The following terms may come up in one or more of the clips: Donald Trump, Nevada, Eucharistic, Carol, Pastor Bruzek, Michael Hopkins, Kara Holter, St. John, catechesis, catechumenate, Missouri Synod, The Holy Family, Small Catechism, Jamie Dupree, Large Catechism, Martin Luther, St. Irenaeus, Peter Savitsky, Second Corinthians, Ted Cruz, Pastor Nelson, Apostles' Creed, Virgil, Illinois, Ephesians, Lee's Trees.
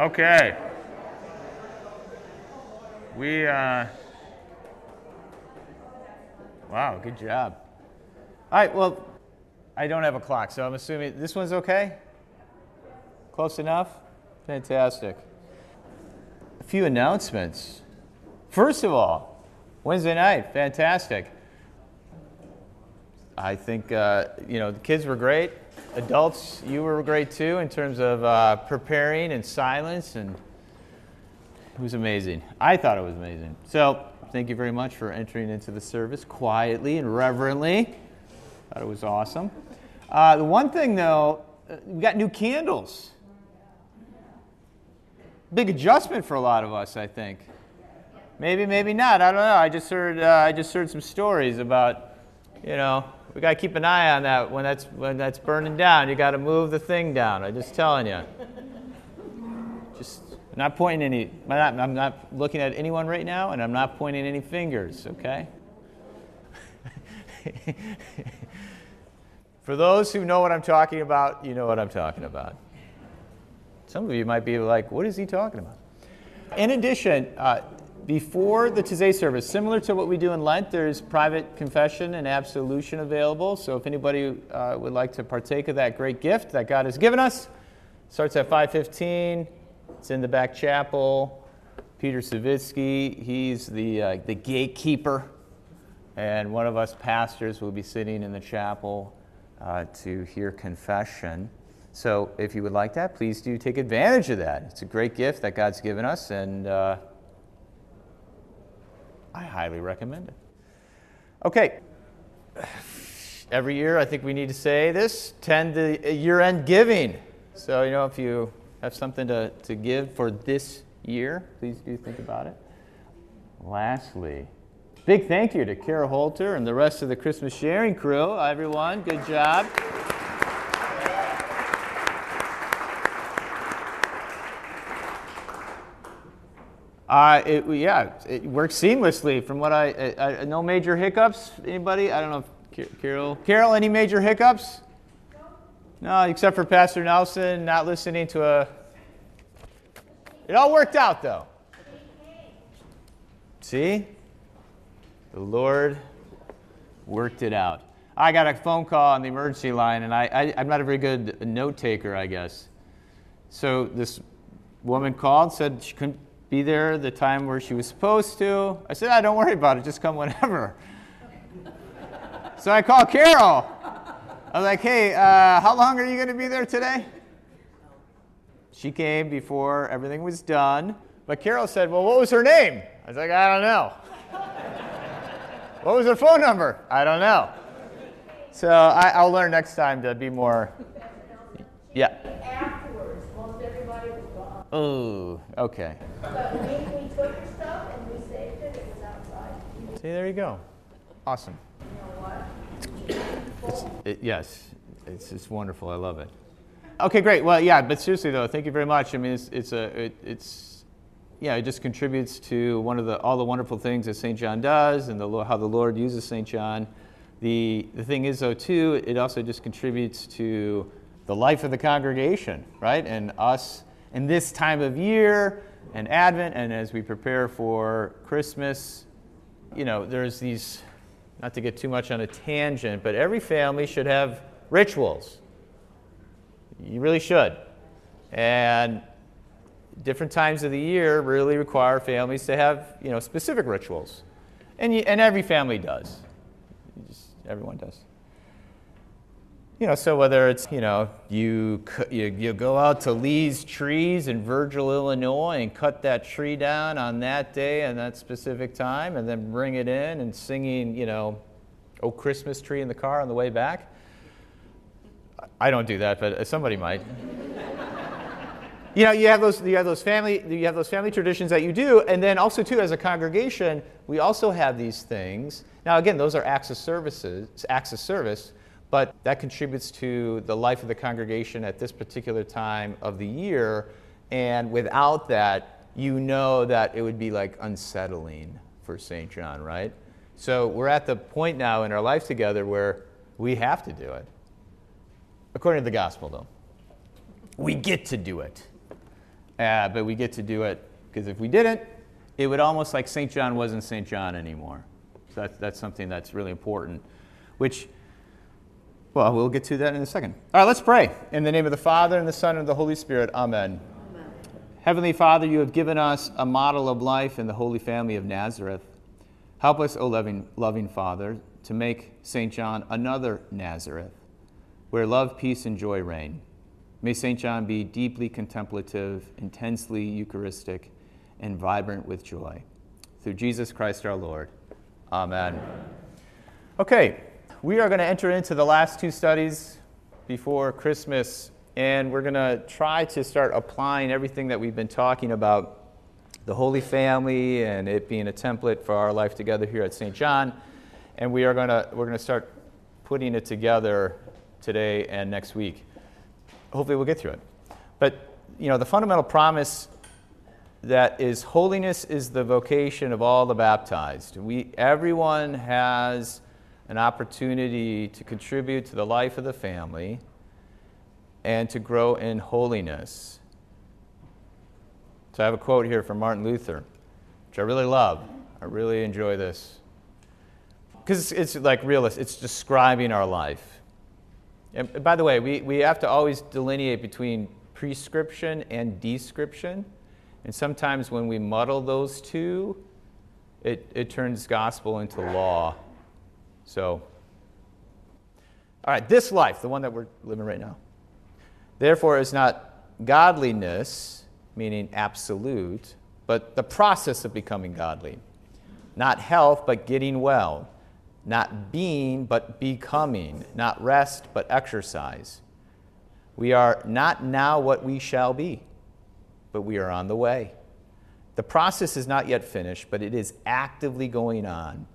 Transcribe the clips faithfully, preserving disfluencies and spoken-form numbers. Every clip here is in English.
Okay. We, uh, wow, good job. All right, well, I don't have a clock, so I'm assuming this one's okay? Close enough? Fantastic. A few announcements. First of all, Wednesday night, fantastic. I think, uh, you know, the kids were great. Adults, you were great too in terms of uh, preparing and silence, and it was amazing. I thought it was amazing. So thank you very much for entering into the service quietly and reverently. I thought it was awesome. Uh, the one thing though, we got new candles. Big adjustment for a lot of us, I think. Maybe, maybe not. I don't know. I just heard. Uh, I just heard some stories about, you know. We got to keep an eye on that when that's when that's burning down. You got to move the thing down. I'm just telling you. Just I'm not pointing any. I'm not, I'm not looking at anyone right now, and I'm not pointing any fingers. Okay. For those who know what I'm talking about, you know what I'm talking about. Some of you might be like, "What is he talking about?" In addition. Uh, Before the Tuesday service, similar to what we do in Lent, there's private confession and absolution available. So if anybody uh, would like to partake of that great gift that God has given us, starts at five fifteen. It's in the back chapel. Peter Savitsky, he's the, uh, the gatekeeper. And one of us pastors will be sitting in the chapel uh, to hear confession. So if you would like that, please do take advantage of that. It's a great gift that God's given us, and uh, I highly recommend it. Okay. Every year, I think we need to say this, tend to year-end giving. So, you know, if you have something to, to give for this year, please do think about it. Lastly, big thank you to Kara Holter and the rest of the Christmas sharing crew. Hi, everyone. Good job. Uh, it, yeah, it worked seamlessly from what I, I, I, no major hiccups, anybody? I don't know if Carol, Carol, any major hiccups? No, except for Pastor Nelson not listening to a, it all worked out though. See, the Lord worked it out. I got a phone call on the emergency line, and I, I I'm not a very good note taker, I guess. So this woman called, said she couldn't be there the time where she was supposed to. I said, ah, don't worry about it, just come whenever. So I called Carol. I was like, hey, uh, how long are you gonna be there today? She came before everything was done, but Carol said, well, what was her name? I was like, I don't know. What was her phone number? I don't know. So I, I'll learn next time to be more, yeah. Oh, okay. But we, we took your stuff and we saved it. It was outside. See, there you go. Awesome. You know what? It's, it, yes, it's it's wonderful. I love it. Okay, great. Well, yeah, but seriously though, thank you very much. I mean, it's it's a it, it's yeah, it just contributes to one of the all the wonderful things that Saint John does, and the how the Lord uses Saint John. The the thing is though too, it also just contributes to the life of the congregation, right? And us. And this time of year and Advent, and as we prepare for Christmas, you know, there's these, not to get too much on a tangent, but every family should have rituals. You really should. And different times of the year really require families to have, you know, specific rituals. And, you, and every family does. You just, everyone does. You know, so whether it's, you know, you, you you go out to Lee's Trees in Virgil, Illinois, and cut that tree down on that day and that specific time, and then bring it in and singing, you know, "Oh Christmas Tree" in the car on the way back. I don't do that, but somebody might. You know, you have those you have those family you have those family traditions that you do, and then also too, as a congregation, we also have these things. Now, again, those are acts of services, acts of service. But that contributes to the life of the congregation at this particular time of the year. And without that, you know that it would be like unsettling for Saint John, right? So we're at the point now in our life together where we have to do it. According to the gospel, though. We get to do it. Uh, but we get to do it, because if we didn't, it would almost like Saint John wasn't Saint John anymore. So that's, that's something that's really important, which, well, we'll get to that in a second. All right, let's pray. In the name of the Father, and the Son, and the Holy Spirit, amen. Amen. Heavenly Father, you have given us a model of life in the Holy Family of Nazareth. Help us, O loving, loving Father, to make Saint John another Nazareth, where love, peace, and joy reign. May Saint John be deeply contemplative, intensely Eucharistic, and vibrant with joy. Through Jesus Christ our Lord. Amen. Amen. Okay, we are going to enter into the last two studies before Christmas, and we're going to try to start applying everything that we've been talking about, the Holy Family and it being a template for our life together here at Saint John. And we are going to we're going to start putting it together today and next week. Hopefully we'll get through it. But, you know, the fundamental promise that is holiness is the vocation of all the baptized. We everyone has an opportunity to contribute to the life of the family and to grow in holiness. So I have a quote here from Martin Luther, which I really love. I really enjoy this. Because it's, it's like realist. It's describing our life. And by the way, we, we have to always delineate between prescription and description. And sometimes when we muddle those two, it, it turns gospel into law. So, all right, this life, the one that we're living right now, therefore is not godliness, meaning absolute, but the process of becoming godly. Not health, but getting well. Not being, but becoming. Not rest, but exercise. We are not now what we shall be, but we are on the way. The process is not yet finished, but it is actively going on.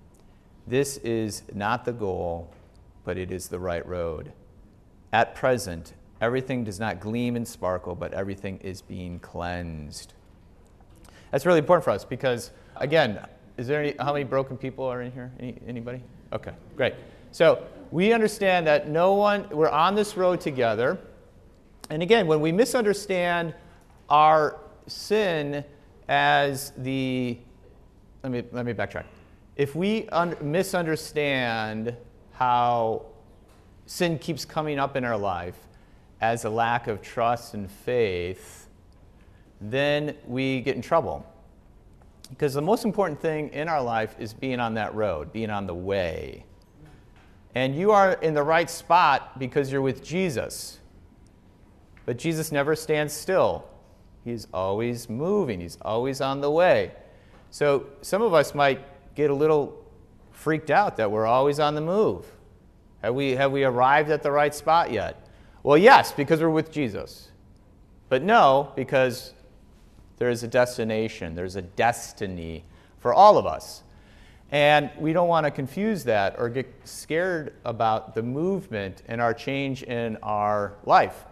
This is not the goal, but it is the right road. At present, everything does not gleam and sparkle, but everything is being cleansed. That's really important for us because, again, is there any, how many broken people are in here? Any, anybody? Okay, great. So we understand that no one, we're on this road together. And again, when we misunderstand our sin as the, let me, let me backtrack. If we un- misunderstand how sin keeps coming up in our life, as a lack of trust and faith, then we get in trouble. Because the most important thing in our life is being on that road, being on the way. And you are in the right spot because you're with Jesus. But Jesus never stands still. He's always moving. He's always on the way. So some of us might get a little freaked out that we're always on the move. Have we, have we arrived at the right spot yet? Well, yes, because we're with Jesus. But no, because there is a destination. There's a destiny for all of us. And we don't want to confuse that or get scared about the movement and our change in our life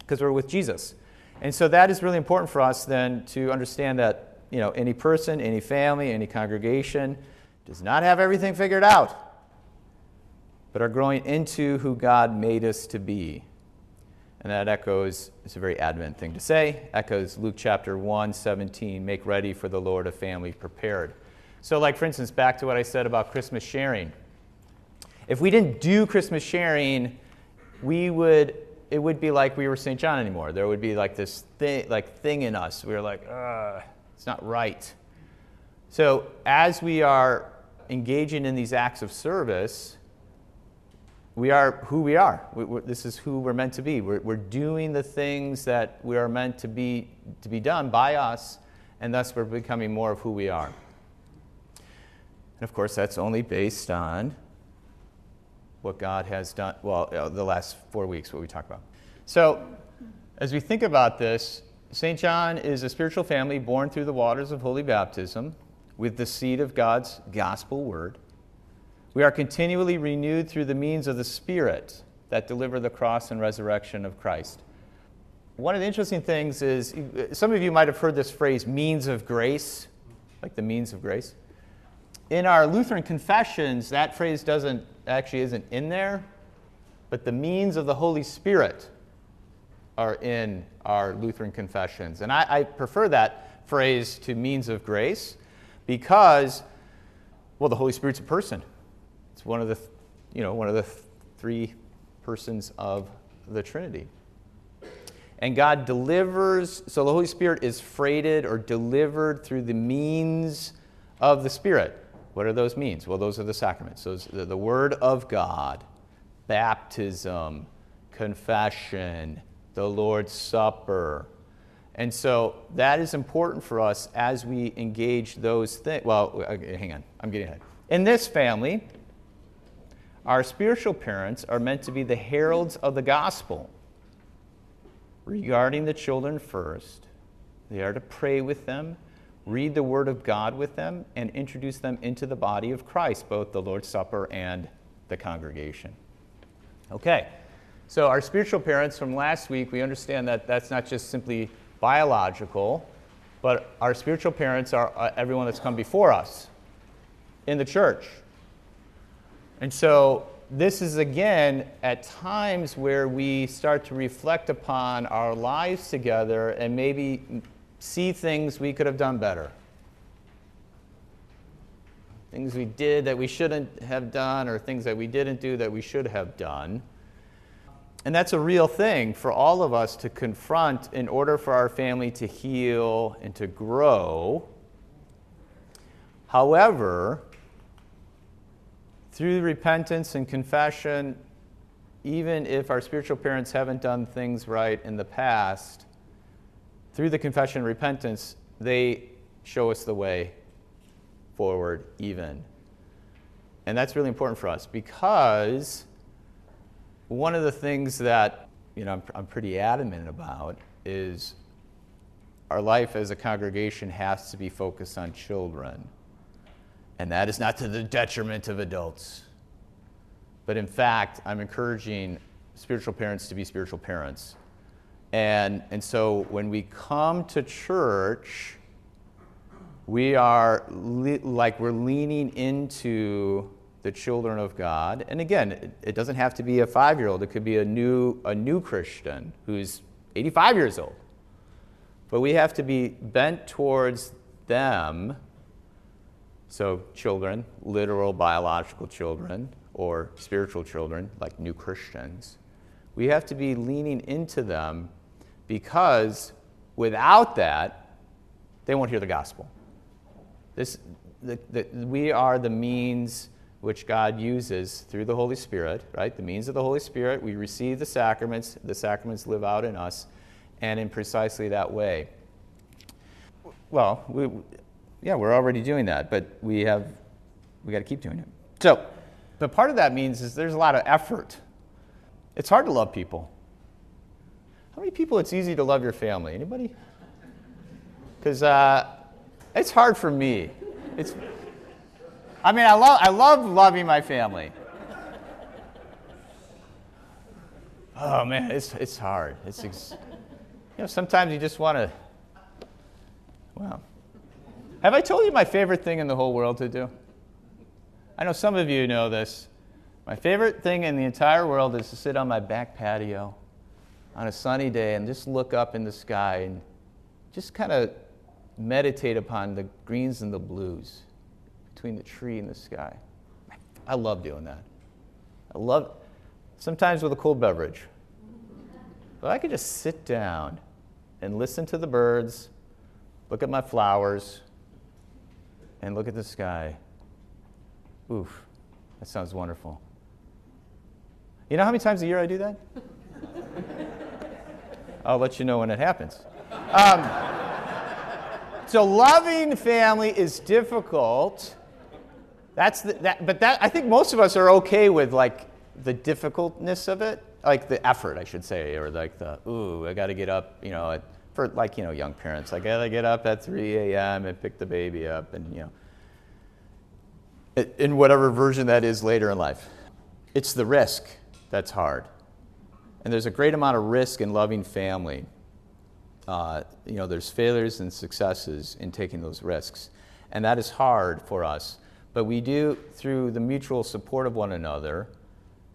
because we're with Jesus. And so that is really important for us then to understand that, you know, any person, any family, any congregation does not have everything figured out, but are growing into who God made us to be. And that echoes, it's a very Advent thing to say, echoes Luke chapter one, seventeen, make ready for the Lord a family prepared. So like, for instance, back to what I said about Christmas sharing. If we didn't do Christmas sharing, we would, it would be like we were Saint John anymore. There would be like this thing, like thing in us. We were like, ugh, it's not right. So as we are engaging in these acts of service, we are who we are. We, we're, this is who we're meant to be. We're, we're doing the things that we are meant to be to be done by us, and thus we're becoming more of who we are. And of course, that's only based on what God has done, well, you know, the last four weeks, what we talked about. So as we think about this, Saint John is a spiritual family born through the waters of holy baptism with the seed of God's gospel word. We are continually renewed through the means of the Spirit that deliver the cross and resurrection of Christ. One of the interesting things is, some of you might have heard this phrase, means of grace, like the means of grace. In our Lutheran confessions, that phrase doesn't actually isn't in there, but the means of the Holy Spirit are in our Lutheran confessions. And I, I prefer that phrase to means of grace because, well, the Holy Spirit's a person. It's one of the, you know, one of the three persons of the Trinity. And God delivers, so the Holy Spirit is freighted or delivered through the means of the Spirit. What are those means? Well, those are the sacraments. Those are the Word of God, baptism, confession, the Lord's Supper. And so that is important for us as we engage those things. Well, hang on, I'm getting ahead. In this family, our spiritual parents are meant to be the heralds of the gospel. Regarding the children first, they are to pray with them, read the Word of God with them, and introduce them into the body of Christ, both the Lord's Supper and the congregation. Okay, so our spiritual parents from last week, we understand that that's not just simply biological, but our spiritual parents are everyone that's come before us in the church. And so this is, again, at times where we start to reflect upon our lives together and maybe see things we could have done better. Things we did that we shouldn't have done, or things that we didn't do that we should have done. And that's a real thing for all of us to confront in order for our family to heal and to grow. However, through repentance and confession, even if our spiritual parents haven't done things right in the past, through the confession and repentance, they show us the way forward even. And that's really important for us because one of the things that, you know, I'm, I'm pretty adamant about is our life as a congregation has to be focused on children. And that is not to the detriment of adults. But in fact, I'm encouraging spiritual parents to be spiritual parents. And, and so when we come to church, we are le- like we're leaning into the children of God. And again, it, it doesn't have to be a five-year-old. It could be a new, a new Christian who's eighty-five years old. But we have to be bent towards them. So children, literal biological children, or spiritual children, like new Christians, we have to be leaning into them because without that, they won't hear the gospel. This, the, the, we are the means which God uses through the Holy Spirit, right? The means of the Holy Spirit, we receive the sacraments, the sacraments live out in us, and in precisely that way. Well, we... Yeah, we're already doing that, but we have, we got to keep doing it. So, but part of that means is there's a lot of effort. It's hard to love people. How many people it's easy to love your family? Anybody? Because uh, it's hard for me. It's, I mean, I love, I love loving my family. Oh man, it's it's hard. It's, ex- you know, sometimes you just want to. Wow. Have I told you my favorite thing in the whole world to do? I know some of you know this. My favorite thing in the entire world is to sit on my back patio on a sunny day and just look up in the sky and just kind of meditate upon the greens and the blues between the tree and the sky. I love doing that. I love, sometimes with a cold beverage. But I could just sit down and listen to the birds, look at my flowers, and look at the sky. Oof, that sounds wonderful. You know how many times a year I do that? I'll let you know when it happens. Um, so loving family is difficult. That's the, that, but that I think most of us are okay with like the difficultness of it, like the effort, I should say, or like the ooh, I got to get up, you know. At, For like, you know, young parents, I gotta get up at three a.m. and pick the baby up, and you know, in whatever version that is later in life, it's the risk that's hard, and there's a great amount of risk in loving family. Uh, you know, there's failures and successes in taking those risks, and that is hard for us. But we do through the mutual support of one another,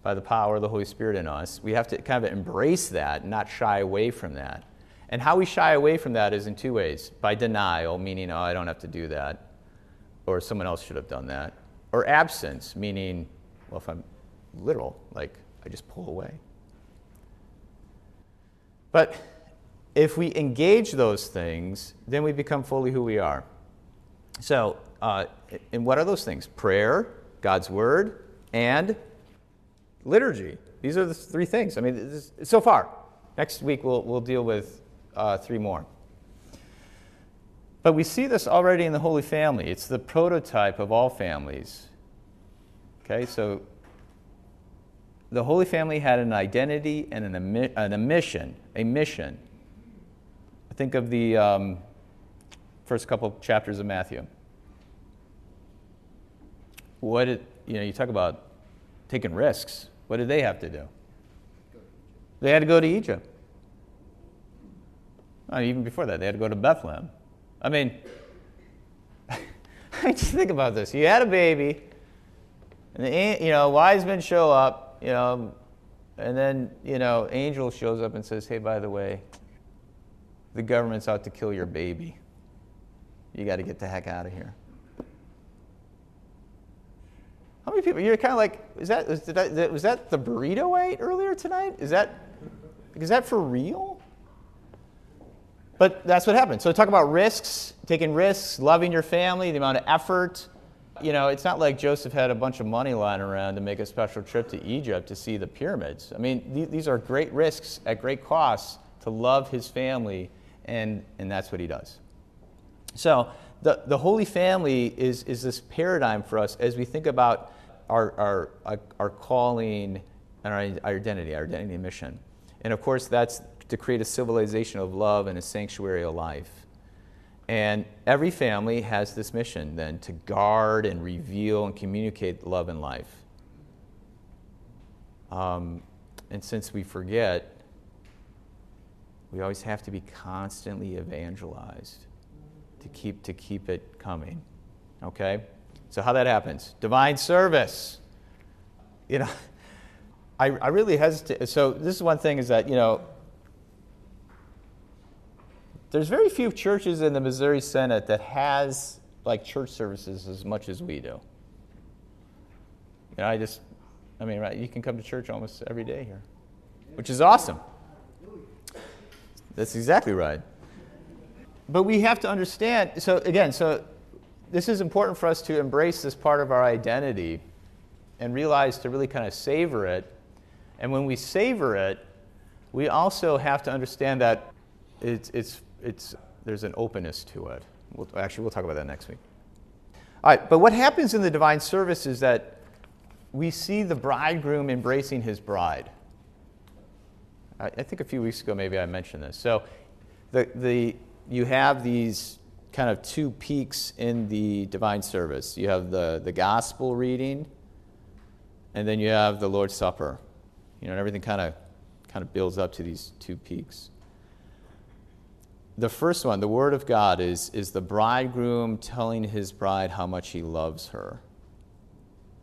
by the power of the Holy Spirit in us. We have to kind of embrace that, not shy away from that. And how we shy away from that is in two ways. By denial, meaning, oh, I don't have to do that, or someone else should have done that. Or absence, meaning, well, if I'm literal, like, I just pull away. But if we engage those things, then we become fully who we are. So, uh, and what are those things? Prayer, God's Word, and liturgy. These are the three things. I mean, this is, so far. Next week we'll, we'll deal with uh, three more. But we see this already in the Holy Family. It's the prototype of all families. Okay, so the Holy Family had an identity and an, omi- an omission, a mission. I think of the um, first couple chapters of Matthew. What did, you know, you talk about taking risks. What did they have to do? They had to go to Egypt. Oh, even before that, they had to go to Bethlehem. I mean, just think about this. You had a baby, and the, you know, wise men show up, you know, and then, you know, angel shows up and says, hey, by the way, the government's out to kill your baby. You got to get the heck out of here. How many people, you're kind of like, is that, was, did I, was that the burrito I ate earlier tonight? Is that, is that for real? But that's what happened. So talk about risks, taking risks, loving your family, the amount of effort. You know, it's not like Joseph had a bunch of money lying around to make a special trip to Egypt to see the pyramids. I mean, th- these are great risks at great costs to love his family, and, and that's what he does. So the, the Holy Family is, is this paradigm for us as we think about our, our, our calling and our identity, our identity and mission. And of course, that's to create a civilization of love and a sanctuary of life. And every family has this mission then to guard and reveal and communicate love and life. Um, and since we forget, we always have to be constantly evangelized to keep to keep it coming. Okay? So how that happens? Divine service. You know, I I really hesitate. So this is one thing is that, you know, there's very few churches in the Missouri Synod that has like church services as much as we do. You know, I just, I mean, right, you can come to church almost every day here, which is awesome. That's exactly right. But we have to understand, so again, so this is important for us to embrace this part of our identity and realize to really kind of savor it. And when we savor it, we also have to understand that it's, it's, It's, there's an openness to it. We'll, actually, we'll talk about that next week. All right, but what happens in the divine service is that we see the bridegroom embracing his bride. I, I think a few weeks ago maybe I mentioned this. So the, the, you have these kind of two peaks in the divine service. You have the, the gospel reading, and then you have the Lord's Supper. You know, and everything kind of kind of builds up to these two peaks. The first one, the Word of God, is, is the bridegroom telling his bride how much he loves her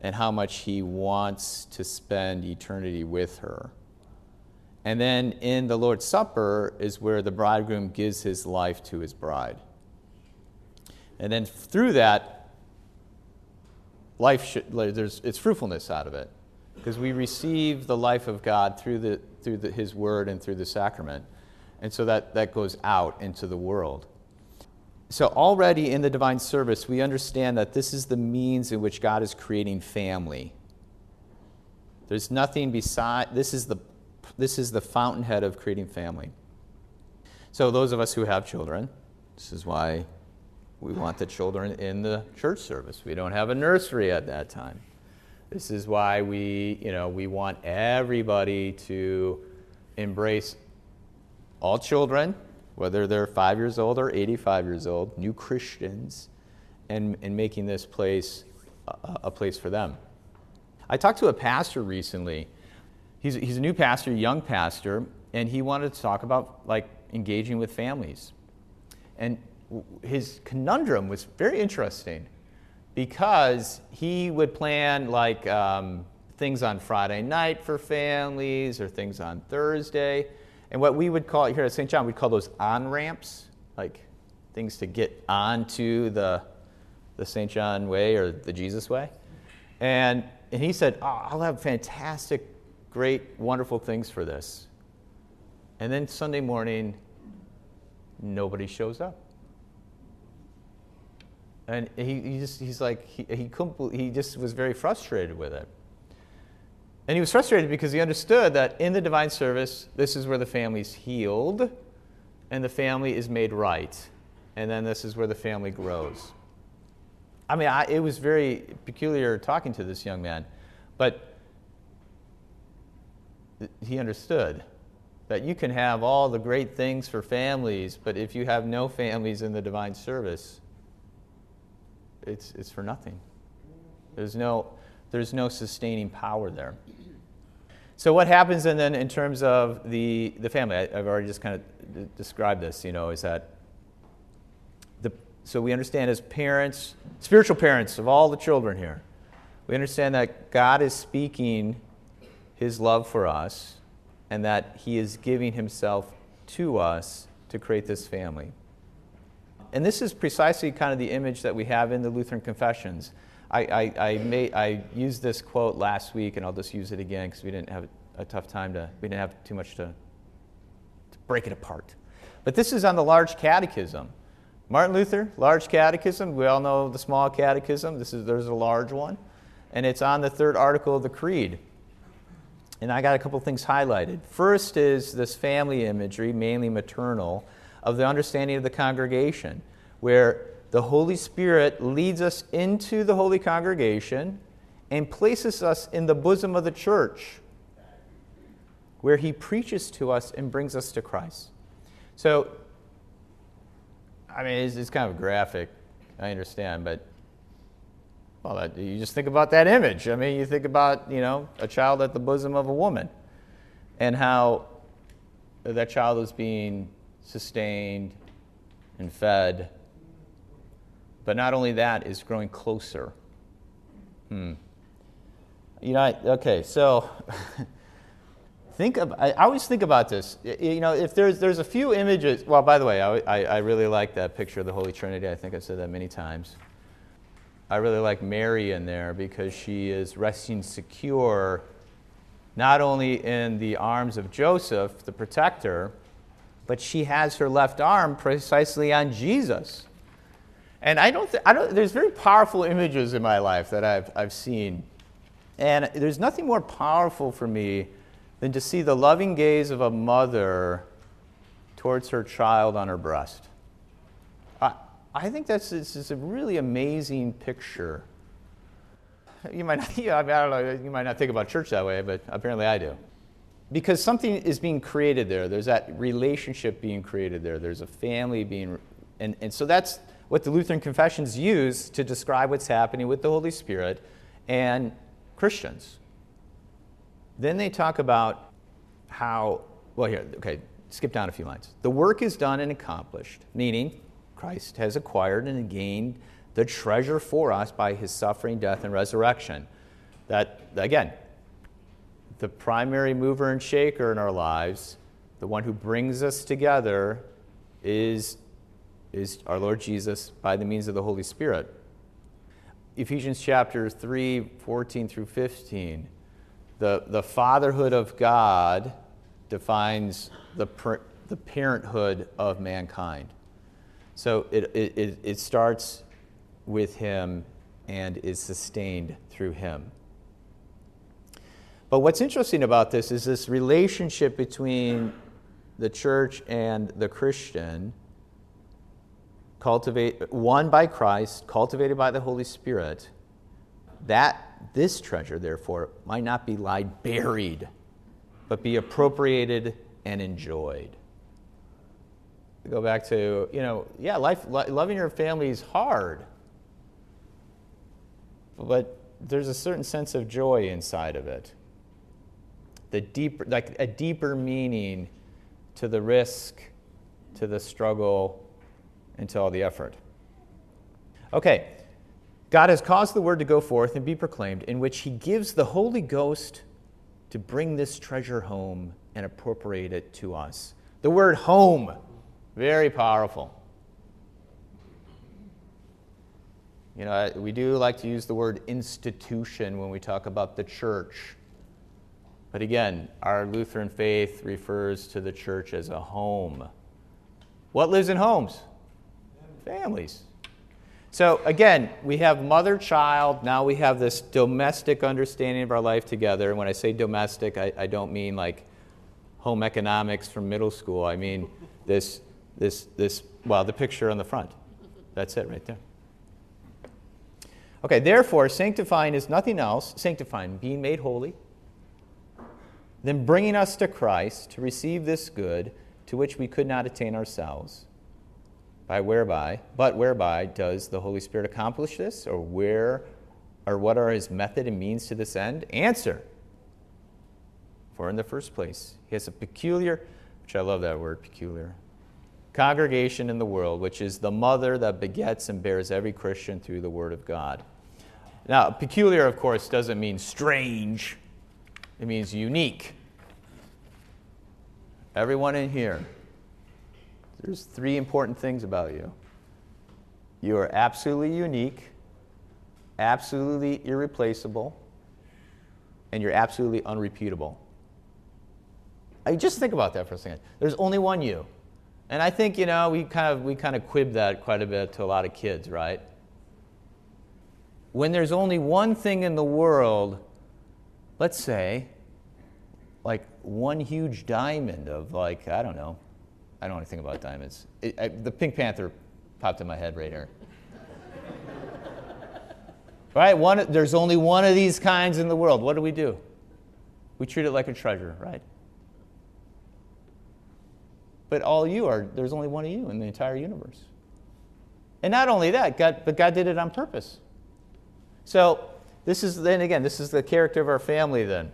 and how much he wants to spend eternity with her. And then in the Lord's Supper is where the bridegroom gives his life to his bride. And then through that, life should, there's it's fruitfulness out of it because we receive the life of God through the through the, his Word and through the sacrament. And so that, that goes out into the world. So already in the divine service, we understand that this is the means in which God is creating family. There's nothing beside, this is the, this is the fountainhead of creating family. So those of us who have children, this is why we want the children in the church service. We don't have a nursery at that time. This is why we, you know, we want everybody to embrace all children, whether they're five years old or eighty-five years old, new Christians, and, and making this place a, a place for them. I talked to a pastor recently. He's, he's a new pastor, young pastor, and he wanted to talk about like engaging with families. And his conundrum was very interesting because he would plan like um, things on Friday night for families or things on Thursday. And what we would call here at Saint John, we call those on-ramps, like things to get onto the, the Saint John way or the Jesus way. And, and he said, oh, I'll have fantastic, great, wonderful things for this. And then Sunday morning, nobody shows up. And he, he just, he's like, he, he, couldn't, he just was very frustrated with it. And he was frustrated because he understood that in the divine service, this is where the family's healed and the family is made right. And then this is where the family grows. I mean, I, it was very peculiar talking to this young man, but he understood that you can have all the great things for families, but if you have no families in the divine service, it's, it's for nothing. There's no... There's no sustaining power there. So what happens, and then in terms of the, the family, I, I've already just kind of d- described this, you know, is that the so we understand as parents, spiritual parents of all the children here, we understand that God is speaking his love for us and that he is giving himself to us to create this family. And this is precisely kind of the image that we have in the Lutheran Confessions. I, I, I, made, I used this quote last week, and I'll just use it again because we didn't have a tough time to, we didn't have too much to, to break it apart. But this is on the Large Catechism. Martin Luther, Large Catechism. We all know the Small Catechism. This is, there's a large one. And it's on the third article of the Creed. And I got a couple things highlighted. First is this family imagery, mainly maternal, of the understanding of the congregation, where the Holy Spirit leads us into the holy congregation and places us in the bosom of the church where he preaches to us and brings us to Christ. So, I mean, it's, it's kind of graphic, I understand, but well, that, you just think about that image. I mean, you think about, you know, a child at the bosom of a woman and how that child is being sustained and fed. But not only that, is growing closer. Hmm. You know, I, okay, so think of, I always think about this. You know, if there's there's a few images. Well, by the way, I, I, I really like that picture of the Holy Trinity. I think I've said that many times. I really like Mary in there because she is resting secure not only in the arms of Joseph, the protector, but she has her left arm precisely on Jesus. And I don't, th- I don't. There's very powerful images in my life that I've I've seen, and there's nothing more powerful for me than to see the loving gaze of a mother towards her child on her breast. I I think that's it's, it's a really amazing picture. You might not, yeah, I mean, I don't know. You might not think about church that way, but apparently I do, because something is being created there. There's that relationship being created there. There's a family being, and and so that's what the Lutheran Confessions use to describe what's happening with the Holy Spirit and Christians. Then they talk about how, well here, okay, skip down a few lines. The work is done and accomplished, meaning Christ has acquired and gained the treasure for us by his suffering, death, and resurrection. That, again, the primary mover and shaker in our lives, the one who brings us together is is our Lord Jesus by the means of the Holy Spirit. Ephesians chapter three, fourteen through fifteen, the, the fatherhood of God defines the per, the parenthood of mankind. So it, it, it starts with him and is sustained through him. But what's interesting about this is this relationship between the church and the Christian, cultivate one by Christ, cultivated by the Holy Spirit, that this treasure, therefore, might not be lie buried, but be appropriated and enjoyed. We go back to, you know, yeah, life, lo- loving your family is hard, but there's a certain sense of joy inside of it. The deeper, like a deeper meaning to the risk, to the struggle, and to all the effort. Okay, God has caused the word to go forth and be proclaimed, in which he gives the Holy Ghost to bring this treasure home and appropriate it to us. The word home, very powerful. You know, we do like to use the word institution when we talk about the church. But again, our Lutheran faith refers to the church as a home. What lives in homes? Families. So again, we have mother-child. Now we have this domestic understanding of our life together. And when I say domestic, I, I don't mean like home economics from middle school. I mean this, this, this. Well, the picture on the front. That's it right there. Okay, therefore, sanctifying is nothing else. Sanctifying, being made holy, then bringing us to Christ to receive this good to which we could not attain ourselves. By whereby, but whereby does the Holy Spirit accomplish this? Or where, or what are his method and means to this end? Answer. For in the first place, he has a peculiar, which I love that word, peculiar, congregation in the world, which is the mother that begets and bears every Christian through the word of God. Now, peculiar, of course, doesn't mean strange. It means unique. Everyone in here, there's three important things about you. You are absolutely unique, absolutely irreplaceable, and you're absolutely unrepeatable. I just think about that for a second. There's only one you. And I think, you know, we kind of we kind of quib that quite a bit to a lot of kids, right? When there's only one thing in the world, let's say, like one huge diamond of like, I don't know, I don't know anything about diamonds. It, I, the Pink Panther popped in my head right here. Right? One, there's only one of these kinds in the world. What do we do? We treat it like a treasure, right? But all you are, there's only one of you in the entire universe. And not only that, God, but God did it on purpose. So this is, then again, this is the character of our family then.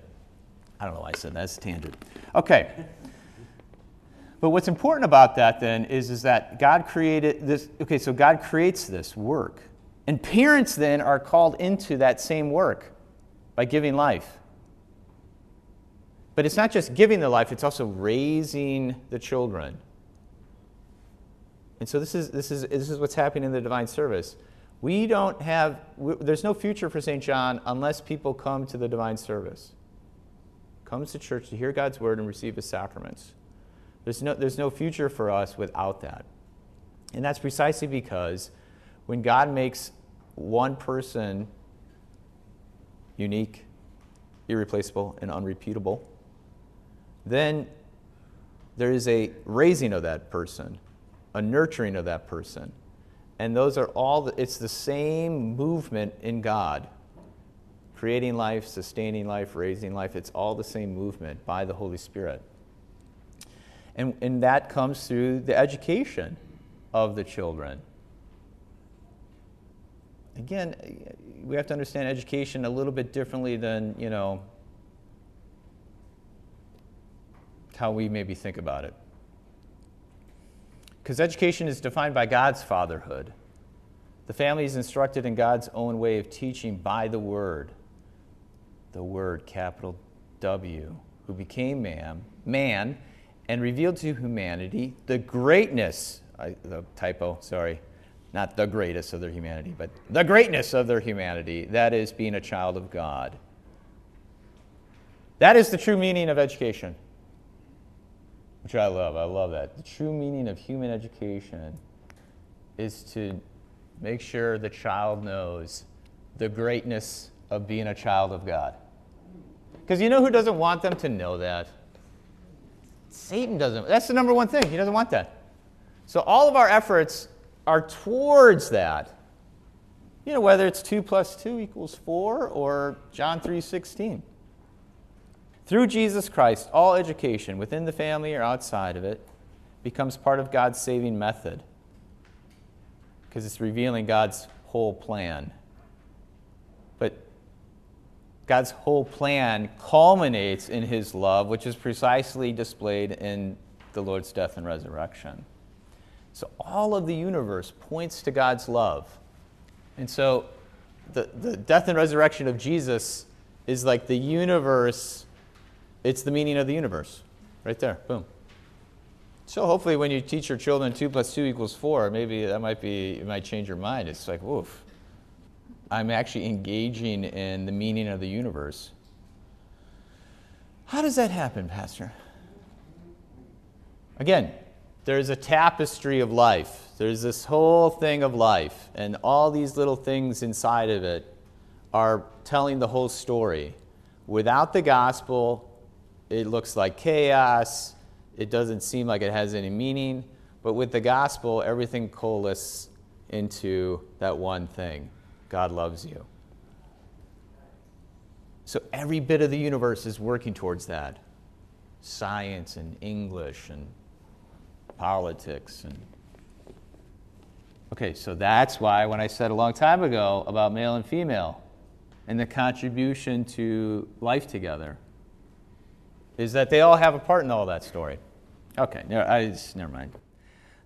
I don't know why I said that. That's a tangent. Okay. But what's important about that then is, is that God created this, okay, so God creates this work. And parents then are called into that same work by giving life. But it's not just giving the life, it's also raising the children. And so this is, this is, this is what's happening in the divine service. We don't have, we, there's no future for Saint John unless people come to the divine service, comes to church to hear God's word and receive his sacraments. There's no, there's no future for us without that. And that's precisely because when God makes one person unique, irreplaceable, and unrepeatable, then there is a raising of that person, a nurturing of that person. And those are all, the, it's the same movement in God. Creating life, sustaining life, raising life, it's all the same movement by the Holy Spirit. And, and that comes through the education of the children. Again, we have to understand education a little bit differently than, you know, how we maybe think about it. Because education is defined by God's fatherhood. The family is instructed in God's own way of teaching by the Word. The Word, capital W, who became man, man and revealed to humanity the greatness, I, the typo, sorry, not the greatest of their humanity, but the greatness of their humanity, that is being a child of God. That is the true meaning of education, which I love. I love that. The true meaning of human education is to make sure the child knows the greatness of being a child of God. Because you know who doesn't want them to know that? Satan doesn't. That's the number one thing. He doesn't want that. So all of our efforts are towards that. You know, whether it's two plus two equals four or John three sixteen. Through Jesus Christ, all education, within the family or outside of it, becomes part of God's saving method. Because it's revealing God's whole plan. But God's whole plan culminates in his love, which is precisely displayed in the Lord's death and resurrection. So all of the universe points to God's love. And so the, the death and resurrection of Jesus is like the universe. It's the meaning of the universe. Right there. Boom. So hopefully when you teach your children two plus two equals four, maybe that might be, it might change your mind. It's like, woof, I'm actually engaging in the meaning of the universe. How does that happen, Pastor? Again, there's a tapestry of life. There's this whole thing of life, and all these little things inside of it are telling the whole story. Without the gospel, it looks like chaos. It doesn't seem like it has any meaning. But with the gospel, everything coalesces into that one thing. God loves you. So every bit of the universe is working towards that. Science and English and politics. And okay, so that's why when I said a long time ago about male and female and the contribution to life together, is that they all have a part in all that story. Okay, no, I just, never mind.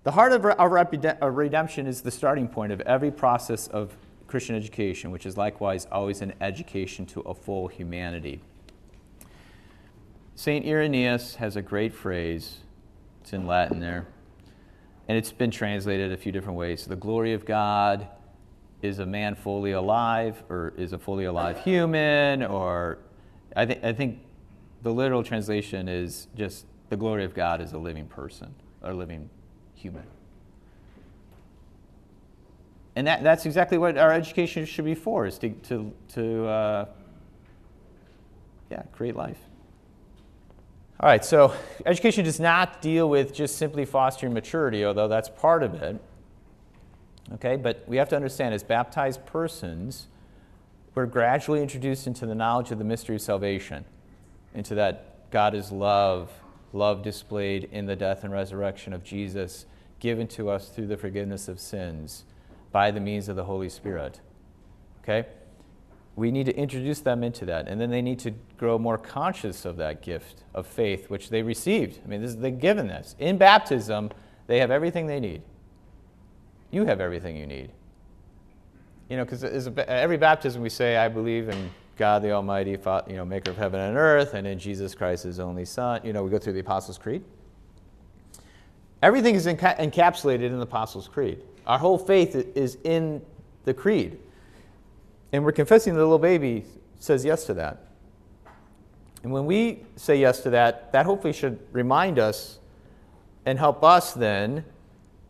The heart of our redemption is the starting point of every process of Christian education, which is likewise always an education to a full humanity. Saint Irenaeus has a great phrase. It's in Latin there, and it's been translated a few different ways. The glory of God, is a man fully alive, or is a fully alive human, or I think I think the literal translation is just the glory of God is a living person, or a living human. And that, that's exactly what our education should be for, is to, to, to uh, yeah, create life. All right, so education does not deal with just simply fostering maturity, although that's part of it. Okay, but we have to understand, as baptized persons, we're gradually introduced into the knowledge of the mystery of salvation, into that God is love, love displayed in the death and resurrection of Jesus, given to us through the forgiveness of sins by the means of the Holy Spirit. Okay? We need to introduce them into that, and then they need to grow more conscious of that gift of faith which they received. I mean, this is, they're given this. In baptism, they have everything they need. You have everything you need. You know, because every baptism we say, I believe in God the Almighty, you know, maker of heaven and earth, and in Jesus Christ, his only Son. You know, we go through the Apostles' Creed. Everything is enca- encapsulated in the Apostles' Creed. Our whole faith is in the creed. And we're confessing the little baby says yes to that. And when we say yes to that, that hopefully should remind us and help us then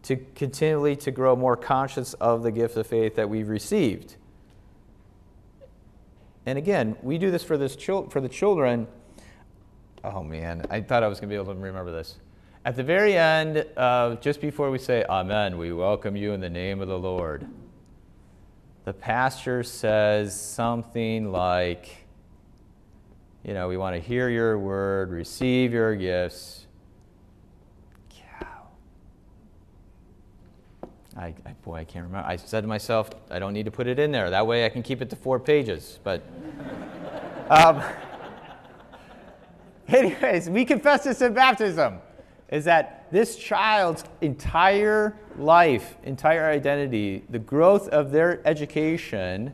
to continually to grow more conscious of the gift of faith that we've received. And again, we do this for, this chil- for the children. Oh, man, I thought I was going to be able to remember this. At the very end, uh, just before we say, Amen, we welcome you in the name of the Lord, the pastor says something like, you know, we want to hear your word, receive your gifts. I, I, boy, I can't remember. I said to myself, I don't need to put it in there. That way I can keep it to four pages. But um, anyways, we confess this in baptism, is that this child's entire life, entire identity, the growth of their education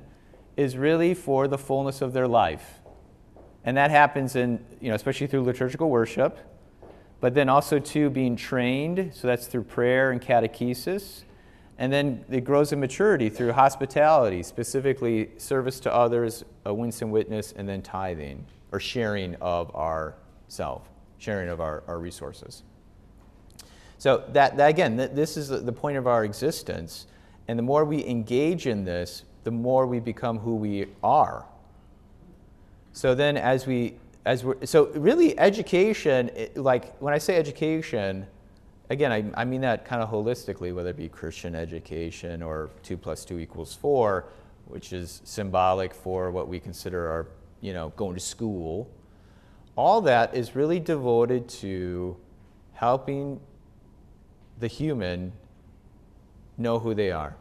is really for the fullness of their life. And that happens in, you know, especially through liturgical worship, but then also too being trained. So that's through prayer and catechesis. And then it grows in maturity through hospitality, specifically service to others, a winsome witness, and then tithing, or sharing of ourself, sharing of our, our resources. So that, that again, th- this is the point of our existence. And the more we engage in this, the more we become who we are. So then as we, as we're, so really education, it, like when I say education, again, I, I mean that kind of holistically, whether it be Christian education or two plus two equals four, which is symbolic for what we consider our, you know, going to school. All that is really devoted to helping the human know who they are.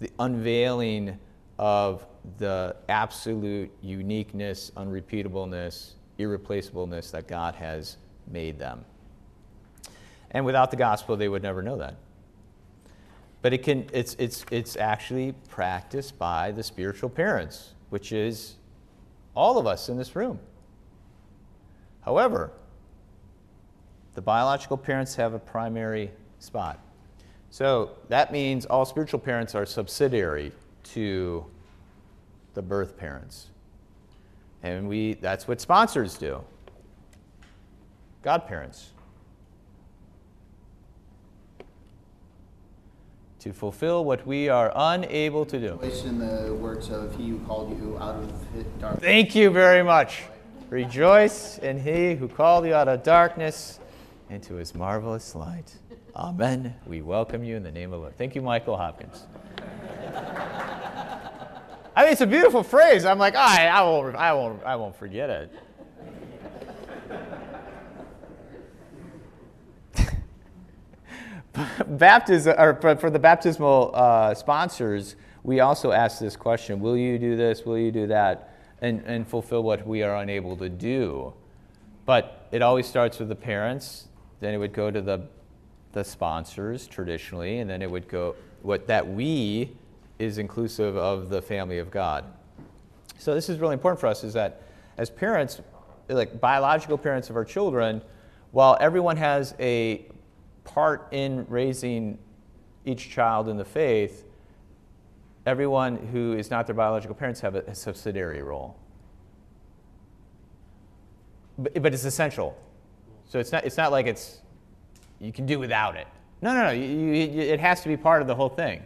The unveiling of the absolute uniqueness, unrepeatableness, irreplaceableness that God has made them. And without the gospel, they would never know that. But it can, it's, it's, it's actually practiced by the spiritual parents, which is all of us in this room. However, the biological parents have a primary spot. So that means all spiritual parents are subsidiary to the birth parents. And we, that's what sponsors do. Godparents. To fulfill what we are unable to do. In the words of He who called you out of darkness. Thank you very much. Rejoice in He who called you out of darkness into His marvelous light. Amen. We welcome you in the name of the Lord. Thank you, Michael Hopkins. I mean, it's a beautiful phrase. I'm like, I, I won't, I won't, I won't forget it. Baptism, or for the baptismal uh, sponsors, we also ask this question: will you do this? Will you do that? And and fulfill what we are unable to do. But it always starts with the parents. Then it would go to the the sponsors traditionally, and then it would go what that we is inclusive of the family of God. So this is really important for us: is that as parents, like biological parents of our children, while everyone has a part in raising each child in the faith, everyone who is not their biological parents have a, a subsidiary role. But, but it's essential. So it's not, it's not like it's, you can do without it. No, no, no, you, you, it has to be part of the whole thing.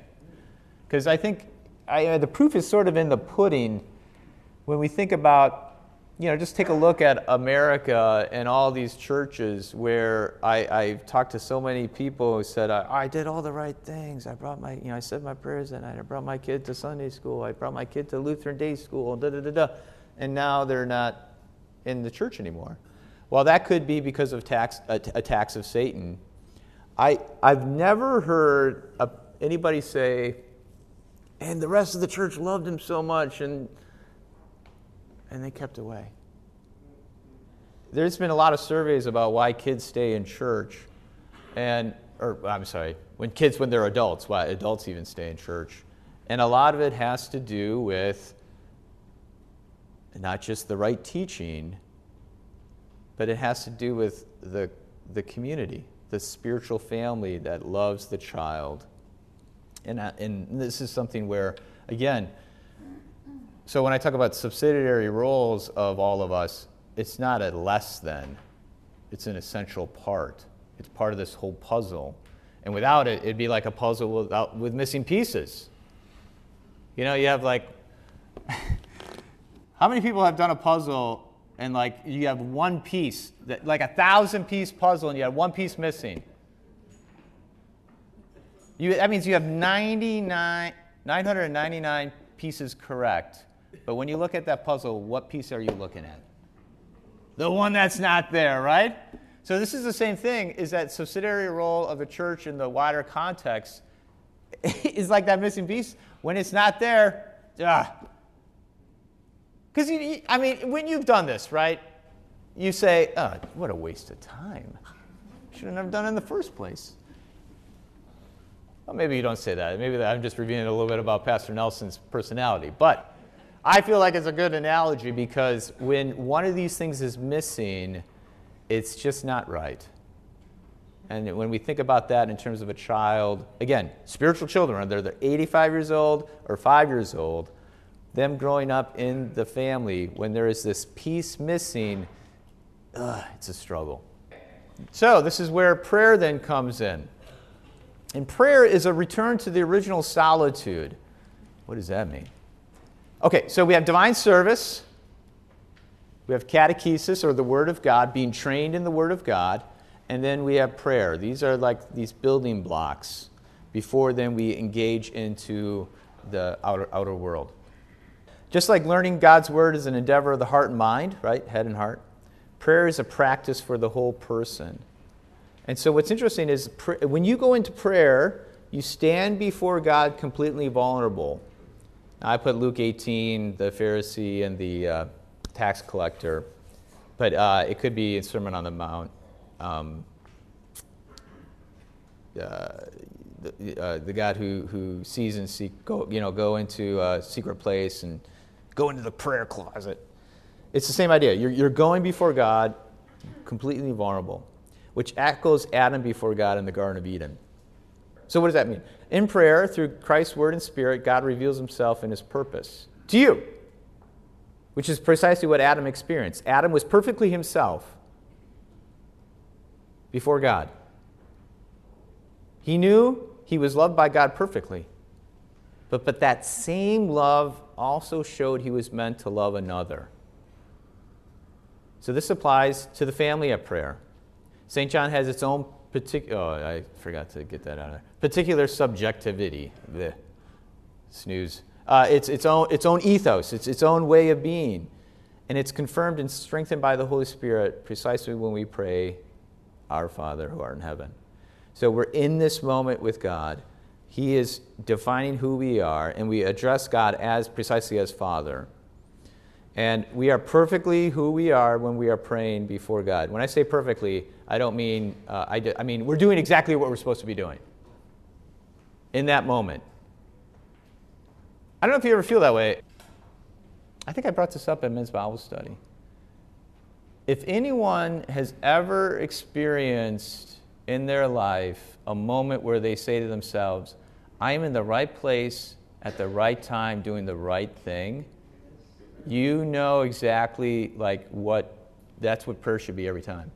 Because I think I, uh, the proof is sort of in the pudding when we think about, you know, just take a look at America and all these churches where I, I've talked to so many people who said, I, I did all the right things. I brought my, you know, I said my prayers that night. I brought my kid to Sunday school. I brought my kid to Lutheran day school, da, da, da, da. And now they're not in the church anymore. Well, that could be because of tax, attacks of Satan. I, I've never heard a, anybody say, and the rest of the church loved him so much, and and they kept away. There's been a lot of surveys about why kids stay in church, and or I'm sorry, when kids, when they're adults, why adults even stay in church. And a lot of it has to do with not just the right teaching, but it has to do with the, the community, the spiritual family that loves the child. And, I, and this is something where, again, so when I talk about subsidiary roles of all of us, it's not a less than. It's an essential part. It's part of this whole puzzle. And without it, it'd be like a puzzle without, with missing pieces. You know, you have like, how many people have done a puzzle and like you have one piece, that, like a thousand piece puzzle and you have one piece missing? You, that means you have ninety-nine, nine hundred ninety-nine pieces correct. But when you look at that puzzle, what piece are you looking at? The one that's not there, right? So this is the same thing, is that subsidiary role of the church in the wider context is like that missing piece. When it's not there, ah. Because, you, I mean, when you've done this, right, you say, oh, what a waste of time. Shouldn't have done it in the first place. Well, maybe you don't say that. Maybe I'm just reviewing a little bit about Pastor Nelson's personality. But I feel like it's a good analogy because when one of these things is missing, it's just not right. And when we think about that in terms of a child, again, spiritual children, whether they're eighty-five years old or five years old, them growing up in the family, when there is this piece missing, ugh, it's a struggle. So this is where prayer then comes in. And prayer is a return to the original solitude. What does that mean? Okay, so we have divine service. We have catechesis, or the Word of God, being trained in the Word of God. And then we have prayer. These are like these building blocks before then we engage into the outer, outer world. Just like learning God's Word is an endeavor of the heart and mind, right? Head and heart. Prayer is a practice for the whole person. And so what's interesting is pr- when you go into prayer, you stand before God completely vulnerable. Now, I put Luke eighteen, the Pharisee and the uh, tax collector, but uh, it could be in Sermon on the Mount, um, uh, uh, the God who who sees and seek go you know go into a secret place and go into the prayer closet. It's the same idea. You're you're going before God, completely vulnerable, which echoes Adam before God in the Garden of Eden. So what does that mean? In prayer, through Christ's Word and Spirit, God reveals Himself and His purpose to you, which is precisely what Adam experienced. Adam was perfectly himself before God. He knew he was loved by God perfectly, but, but that same love also showed he was meant to love another. So this applies to the family at prayer. Saint John has its own particular, oh, I forgot to get that out of there, particular subjectivity, the snooze. Uh, it's its own, its own ethos, it's its own way of being. And it's confirmed and strengthened by the Holy Spirit precisely when we pray, Our Father who art in heaven. So we're in this moment with God. He is defining who we are, and we address God as precisely as Father. And we are perfectly who we are when we are praying before God. When I say perfectly, I don't mean, uh, I, do, I mean we're doing exactly what we're supposed to be doing in that moment. I don't know if you ever feel that way. I think I brought this up in men's Bible study. If anyone has ever experienced in their life a moment where they say to themselves, I am in the right place at the right time doing the right thing, you know exactly like what, that's what prayer should be every time.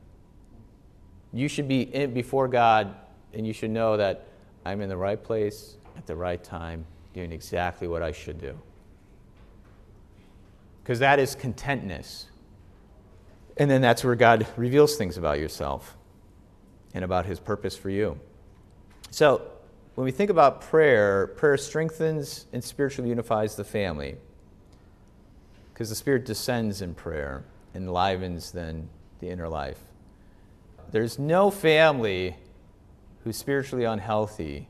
You should be in before God, and you should know that I'm in the right place at the right time, doing exactly what I should do. Because that is contentness. And then that's where God reveals things about yourself and about His purpose for you. So when we think about prayer, prayer strengthens and spiritually unifies the family, because the Spirit descends in prayer, enlivens then the inner life. There's no family who's spiritually unhealthy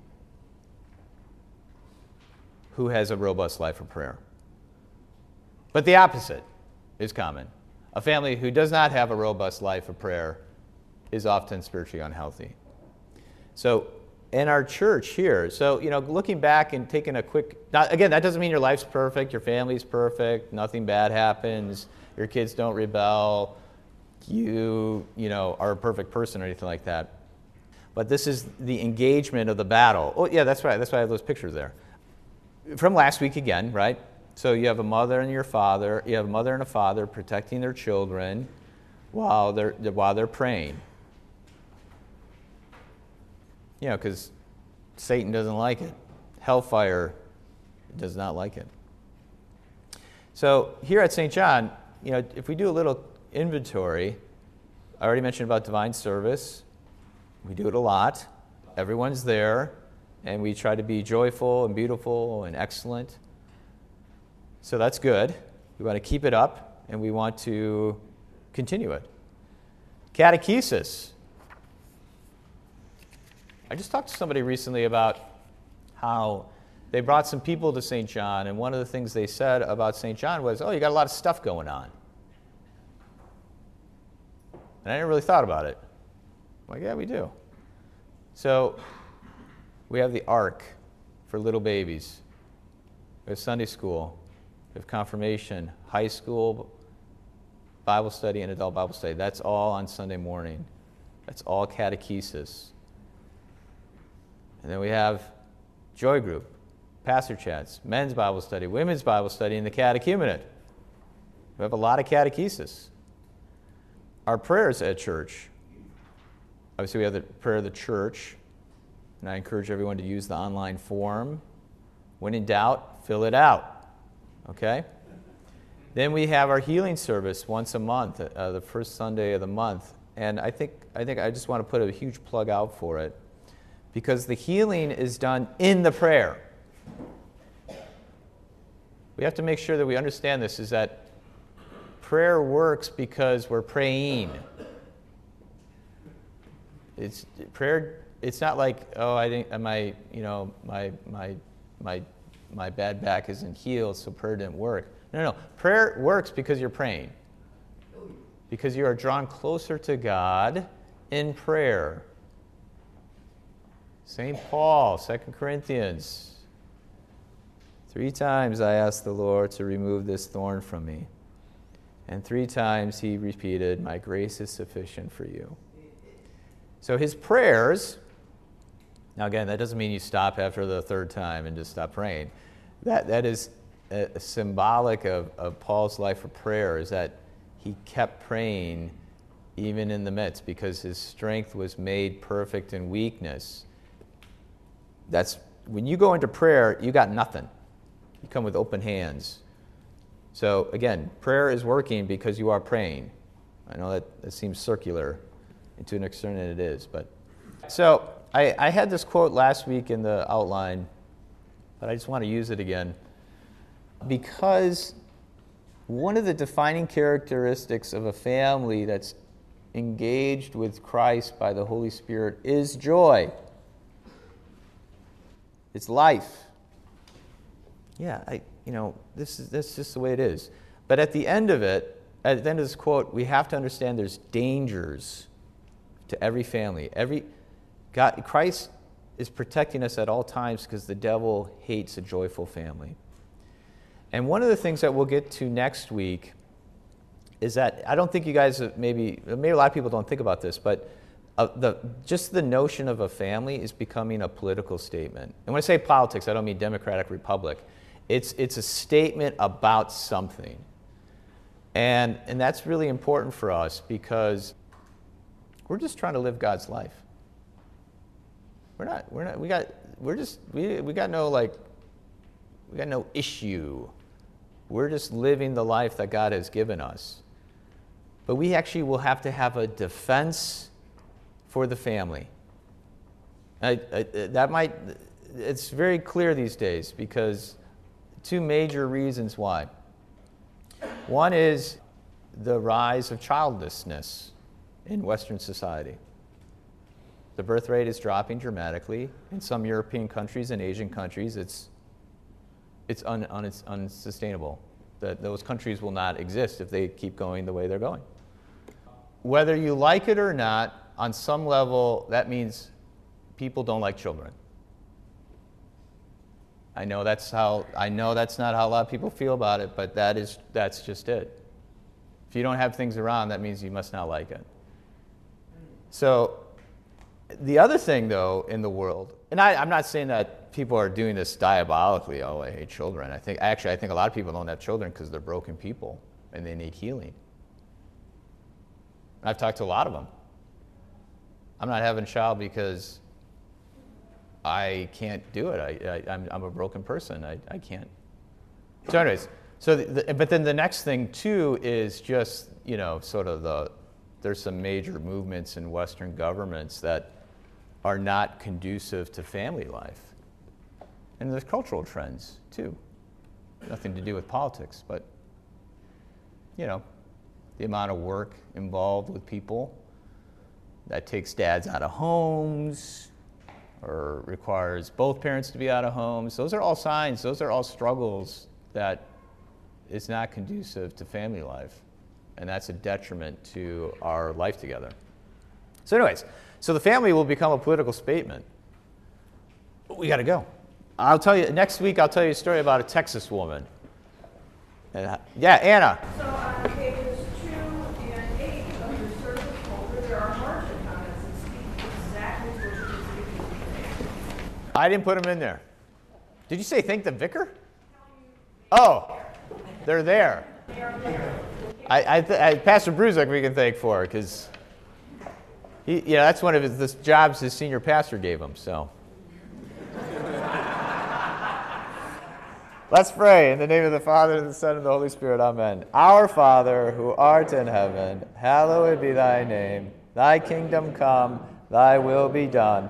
who has a robust life of prayer. But the opposite is common. A family who does not have a robust life of prayer is often spiritually unhealthy. So in our church here, so, you know, looking back and taking a quick, not, again, that doesn't mean your life's perfect, your family's perfect, nothing bad happens, your kids don't rebel, you, you know, are a perfect person or anything like that. But this is the engagement of the battle. Oh, yeah, that's right. That's why I have those pictures there. From last week again, right? So you have a mother and your father, you have a mother and a father protecting their children while they're while they're praying. You know, because Satan doesn't like it. Hellfire does not like it. So here at Saint John, you know, if we do a little inventory, I already mentioned about divine service. We do it a lot. Everyone's there. And we try to be joyful and beautiful and excellent. So that's good. We want to keep it up, and we want to continue it. Catechesis. I just talked to somebody recently about how they brought some people to Saint John, and one of the things they said about Saint John was, oh, you got a lot of stuff going on. And I never really thought about it. I'm like, yeah, we do. So we have the ark for little babies. We have Sunday school. We have confirmation, high school, Bible study, and adult Bible study. That's all on Sunday morning. That's all catechesis. And then we have joy group, pastor chats, men's Bible study, women's Bible study, and the catechumenate. We have a lot of catechesis. Our prayers at church. Obviously, we have the prayer of the church. And I encourage everyone to use the online form. When in doubt, fill it out. Okay? Then we have our healing service once a month, uh, the first Sunday of the month. And I think, I think I just want to put a huge plug out for it, because the healing is done in the prayer. We have to make sure that we understand this, is that prayer works because we're praying. It's prayer. It's not like, oh, I didn't, my, you know, my, my, my, my bad back isn't healed, so prayer didn't work. No, no, no. Prayer works because you're praying, because you are drawn closer to God in prayer. Saint Paul, Second Corinthians. Three times I asked the Lord to remove this thorn from me. And three times he repeated, my grace is sufficient for you. So his prayers, now again, that doesn't mean you stop after the third time and just stop praying. That, that is a, a symbolic of, of Paul's life of prayer, is that he kept praying even in the midst, because his strength was made perfect in weakness. That's, when you go into prayer, you got nothing. You come with open hands. So again, prayer is working because you are praying. I know that, that seems circular, and to an extent it is. But so I, I had this quote last week in the outline, but I just want to use it again, because one of the defining characteristics of a family that's engaged with Christ by the Holy Spirit is joy. It's life. Yeah, I, you know, this is that's just the way it is. But at the end of it, at the end of this quote, we have to understand there's dangers to every family. Every God, Christ is protecting us at all times because the devil hates a joyful family. And one of the things that we'll get to next week is that I don't think you guys maybe maybe a lot of people don't think about this, but Uh, the, just the notion of a family is becoming a political statement. And when I say politics, I don't mean Democratic Republic. It's, it's a statement about something. And, and that's really important for us, because we're just trying to live God's life. We're not, we're not, we got, we're just, we, we got no like, we got no issue. We're just living the life that God has given us. But we actually will have to have a defense for the family. I, I, that might, it's very clear these days, because two major reasons why. One is the rise of childlessness in Western society. The birth rate is dropping dramatically. In some European countries and Asian countries, it's, it's, un, un, it's unsustainable. That those countries will not exist if they keep going the way they're going. Whether you like it or not, on some level, that means people don't like children. I know that's how, I know that's not how a lot of people feel about it, but that is, that's just it. If you don't have things around, that means you must not like it. So the other thing, though, in the world, and I, I'm not saying that people are doing this diabolically, oh, I hate children. I think, actually, I think a lot of people don't have children because they're broken people and they need healing. I've talked to a lot of them. I'm not having a child because I can't do it. I, I, I'm, I'm a broken person. I, I can't. So anyways, so the, the, but then the next thing, too, is just, you know, sort of the, there's some major movements in Western governments that are not conducive to family life. And there's cultural trends, too. Nothing to do with politics, but, you know, the amount of work involved with people that takes dads out of homes or requires both parents to be out of homes. Those are all signs. Those are all struggles that is not conducive to family life. And that's a detriment to our life together. So anyways, so the family will become a political statement. We got to go. I'll tell you, next week I'll tell you a story about a Texas woman. And, yeah, Anna. So on pages two and eight of your service folder, there are margin comments that speak exactly what you're speaking. I didn't put them in there. Did you say thank the vicar? Oh, they're there. They are there. I, I, th- I Pastor Bruzek we can thank for, because he, you know, that's one of his this jobs his senior pastor gave him. So. Let's pray in the name of the Father, and the Son, and the Holy Spirit. Amen. Our Father, who art in heaven, hallowed be thy name. Thy kingdom come, thy will be done,